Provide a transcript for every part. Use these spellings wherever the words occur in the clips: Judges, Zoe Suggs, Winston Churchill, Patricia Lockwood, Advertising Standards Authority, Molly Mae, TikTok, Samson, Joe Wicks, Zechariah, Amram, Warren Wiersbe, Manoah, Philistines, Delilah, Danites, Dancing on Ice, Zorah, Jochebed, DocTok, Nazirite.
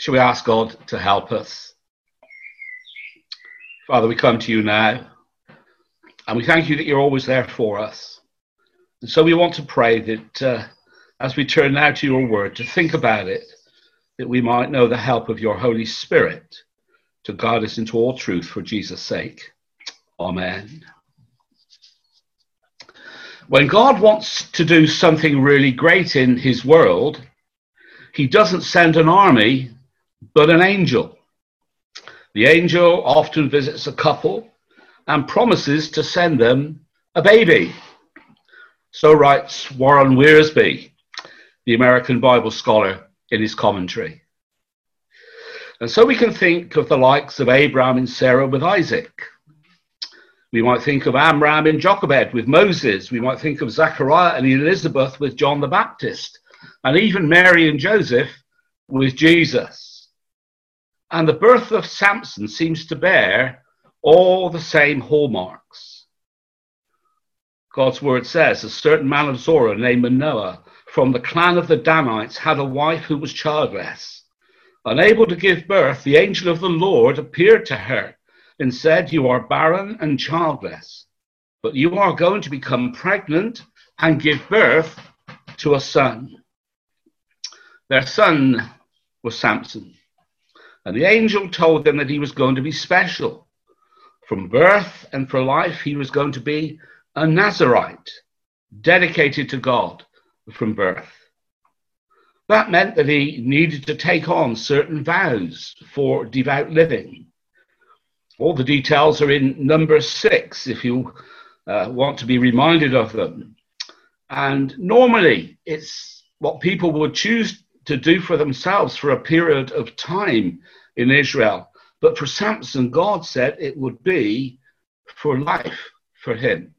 Shall we ask God to help us? Father, we come to you now, and we thank you that you're always there for us. And so we want to pray that as we turn now to your word, to think about it, that we might know the help of your Holy Spirit to guide us into all truth for Jesus' sake. Amen. When God wants to do something really great in his world, he doesn't send an army, but an angel. The angel often visits a couple and promises to send them a baby. So writes Warren Wiersbe, the American Bible scholar, in his commentary. And so we can think of the likes of Abraham and Sarah with Isaac. We might think of Amram in Jochebed with Moses. We might think of Zechariah and Elizabeth with John the Baptist, and even Mary and Joseph with Jesus. And the birth of Samson seems to bear all the same hallmarks. God's word says, a certain man of Zorah named Manoah from the clan of the Danites had a wife who was childless. Unable to give birth, the angel of the Lord appeared to her and said, you are barren and childless, but you are going to become pregnant and give birth to a son. Their son was Samson, and the angel told them that he was going to be special. From birth and for life, he was going to be a Nazirite, dedicated to God from birth. That meant that he needed to take on certain vows for devout living. All the details are in number 6, if you want to be reminded of them. And normally, it's what people would choose to do for themselves for a period of time in Israel. But for Samson, God said it would be for life for him.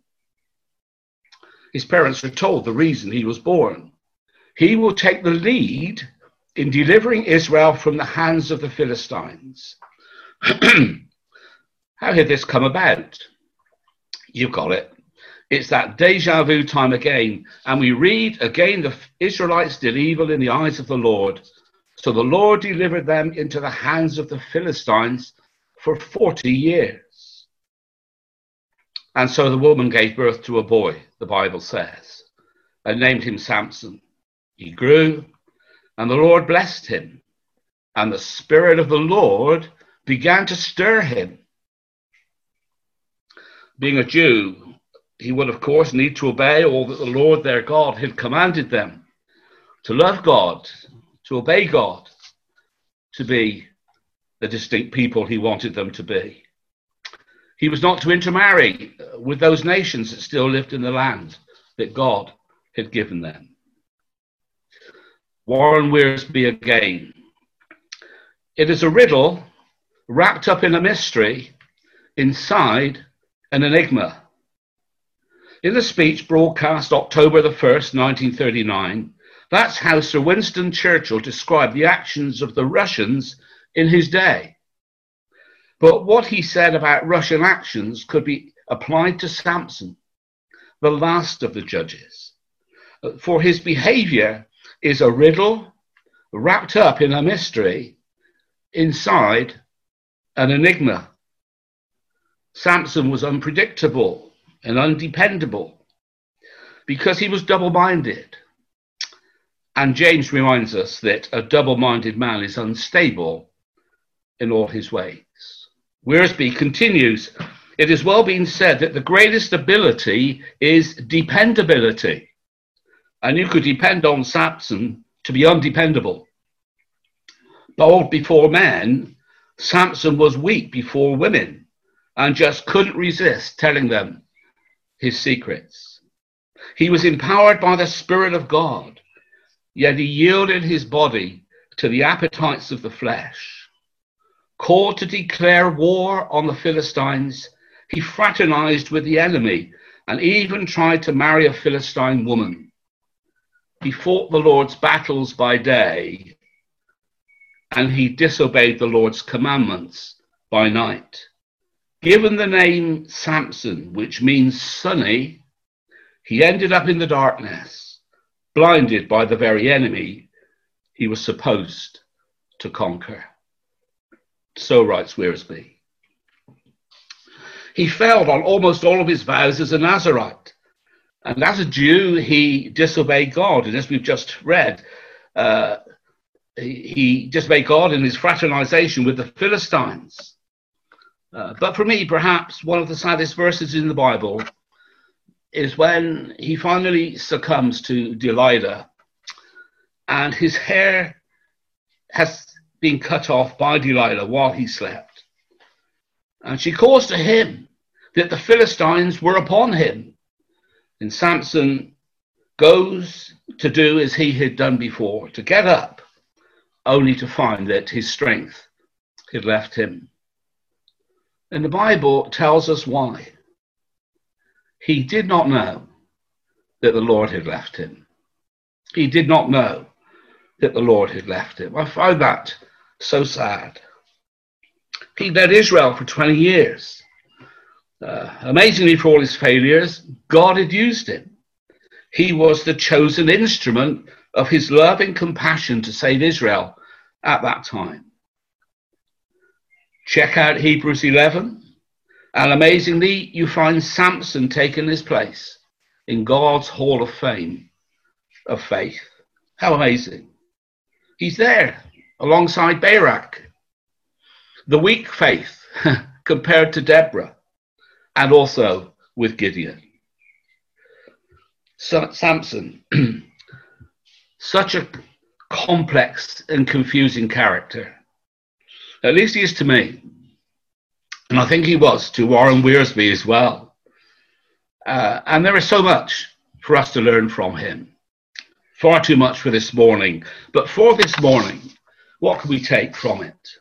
His parents were told the reason he was born. He will take the lead in delivering Israel from the hands of the Philistines. How did this come about? You've got it. It's that deja vu time again. And we read again, the Israelites did evil in the eyes of the Lord. So the Lord delivered them into the hands of the Philistines for 40 years. And so the woman gave birth to a boy, the Bible says, and named him Samson. He grew, and the Lord blessed him. And the Spirit of the Lord began to stir him. Being a Jew, he would, of course, need to obey all that the Lord their God had commanded them, to love God, to obey God, to be the distinct people he wanted them to be. He was not to intermarry with those nations that still lived in the land that God had given them. Warren Wiersbe again. It is a riddle wrapped up in a mystery inside an enigma. In the speech broadcast October the 1st, 1939, that's how Sir Winston Churchill described the actions of the Russians in his day. But what he said about Russian actions could be applied to Samson, the last of the judges. For his behavior is a riddle wrapped up in a mystery inside an enigma. Samson was unpredictable and undependable because he was double-minded. And James reminds us that a double-minded man is unstable in all his ways. Wiersbe continues, it has well been said that the greatest ability is dependability. And you could depend on Samson to be undependable. Bold before men, Samson was weak before women, and just couldn't resist telling them his secrets. He was empowered by the Spirit of God, yet he yielded his body to the appetites of the flesh. Called to declare war on the Philistines, he fraternized with the enemy and even tried to marry a Philistine woman. He fought the Lord's battles by day, and he disobeyed the Lord's commandments by night. Given the name Samson, which means sunny, he ended up in the darkness, blinded by the very enemy he was supposed to conquer. So writes Wiersbe. He failed on almost all of his vows as a Nazirite. And as a Jew, he disobeyed God. And as we've just read, he disobeyed God in his fraternization with the Philistines. But for me, perhaps one of the saddest verses in the Bible is when he finally succumbs to Delilah and his hair has been cut off by Delilah while he slept. And she caused to him that the Philistines were upon him. And Samson goes to do as he had done before, to get up, only to find that his strength had left him. And the Bible tells us why. He did not know that the Lord had left him. He did not know that the Lord had left him. I find that so sad. He led Israel for 20 years. Amazingly, for all his failures, God had used him. He was the chosen instrument of his love and compassion to save Israel at that time. Check out Hebrews 11. And amazingly, you find Samson taking his place in God's hall of fame of faith. How amazing. He's there alongside Barak, the weak faith compared to Deborah, and also with Gideon. Samson, such a complex and confusing character. At least he is to me. And I think he was to Warren Wiersbe as well. And there is so much for us to learn from him. Far too much for this morning. But for this morning, what can we take from it?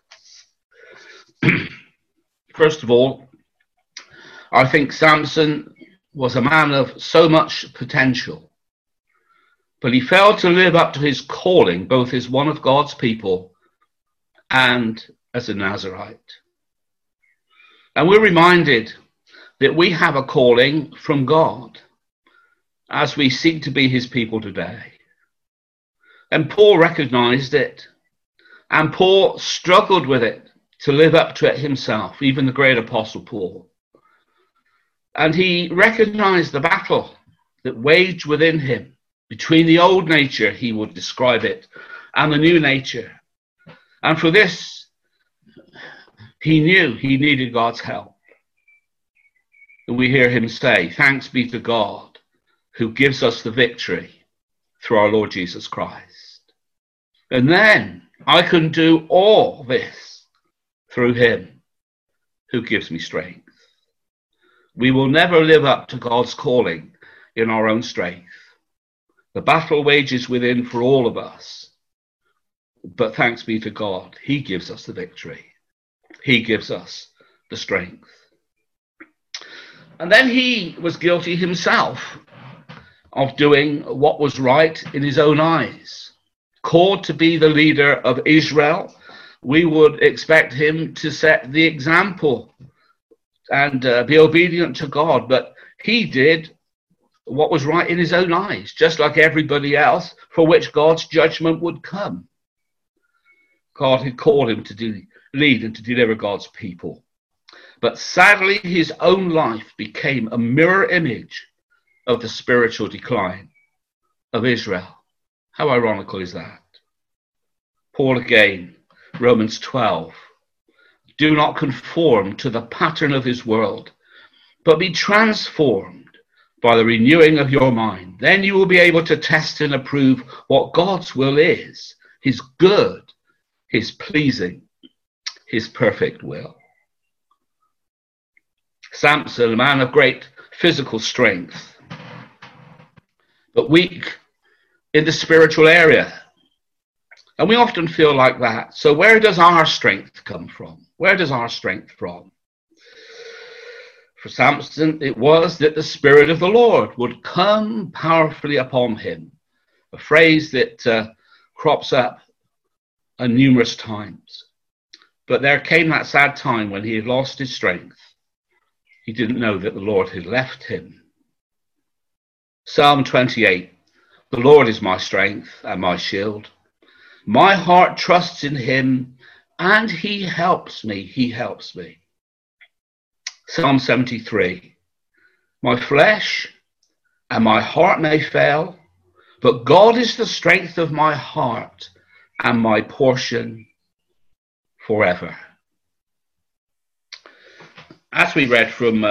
First of all, I think Samson was a man of so much potential. But he failed to live up to his calling, both as one of God's people and as a Nazirite. And we're reminded that we have a calling from God as we seek to be his people today. And Paul recognized it. And Paul struggled with it to live up to it himself, even the great apostle Paul. And he recognized the battle that waged within him between the old nature, he would describe it, and the new nature. And for this, he knew he needed God's help. And we hear him say, "Thanks be to God who gives us the victory through our Lord Jesus Christ." And then I can do all this through him who gives me strength. We will never live up to God's calling in our own strength. The battle wages within for all of us. But thanks be to God, he gives us the victory. He gives us the strength. And then he was guilty himself of doing what was right in his own eyes. Called to be the leader of Israel, we would expect him to set the example and be obedient to God. But he did what was right in his own eyes, just like everybody else, for which God's judgment would come. God had called him to lead and to deliver God's people. But sadly, his own life became a mirror image of the spiritual decline of Israel. How ironical is that? Paul again, Romans 12. Do not conform to the pattern of this world, but be transformed by the renewing of your mind. Then you will be able to test and approve what God's will is, his good, his pleasing, his perfect will. Samson, a man of great physical strength, but weak in the spiritual area. And we often feel like that. So where does our strength come from? Where does our strength from? For Samson, it was that the Spirit of the Lord would come powerfully upon him. A phrase that crops up numerous times. But there came that sad time when he had lost his strength. He didn't know that the Lord had left him. Psalm 28, the Lord is my strength and my shield. My heart trusts in him, and he helps me. He helps me. Psalm 73. My flesh and my heart may fail, but God is the strength of my heart and my portion forever. As we read from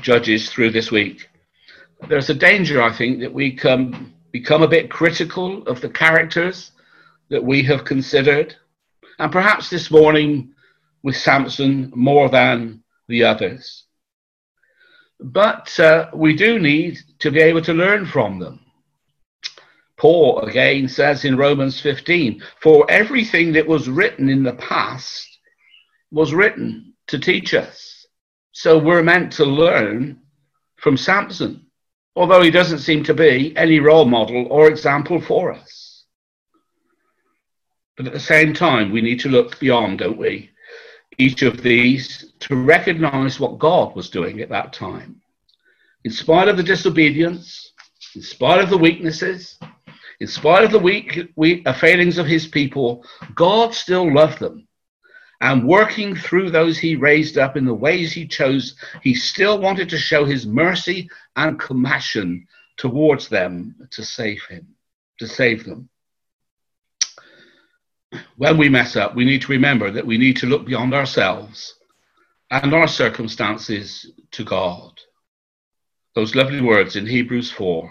Judges through this week, there's a danger, I think, that we become a bit critical of the characters that we have considered, and perhaps this morning with Samson more than the others. But we do need to be able to learn from them. Paul again says in Romans 15, for everything that was written in the past was written to teach us. So we're meant to learn from Samson, although he doesn't seem to be any role model or example for us. But at the same time, we need to look beyond, don't we, each of these, to recognize what God was doing at that time. In spite of the disobedience, in spite of the weaknesses, in spite of the failings of his people, God still loved them. And working through those he raised up in the ways he chose, he still wanted to show his mercy and compassion towards them to save them. When we mess up, we need to remember that we need to look beyond ourselves and our circumstances to God. Those lovely words in Hebrews 4.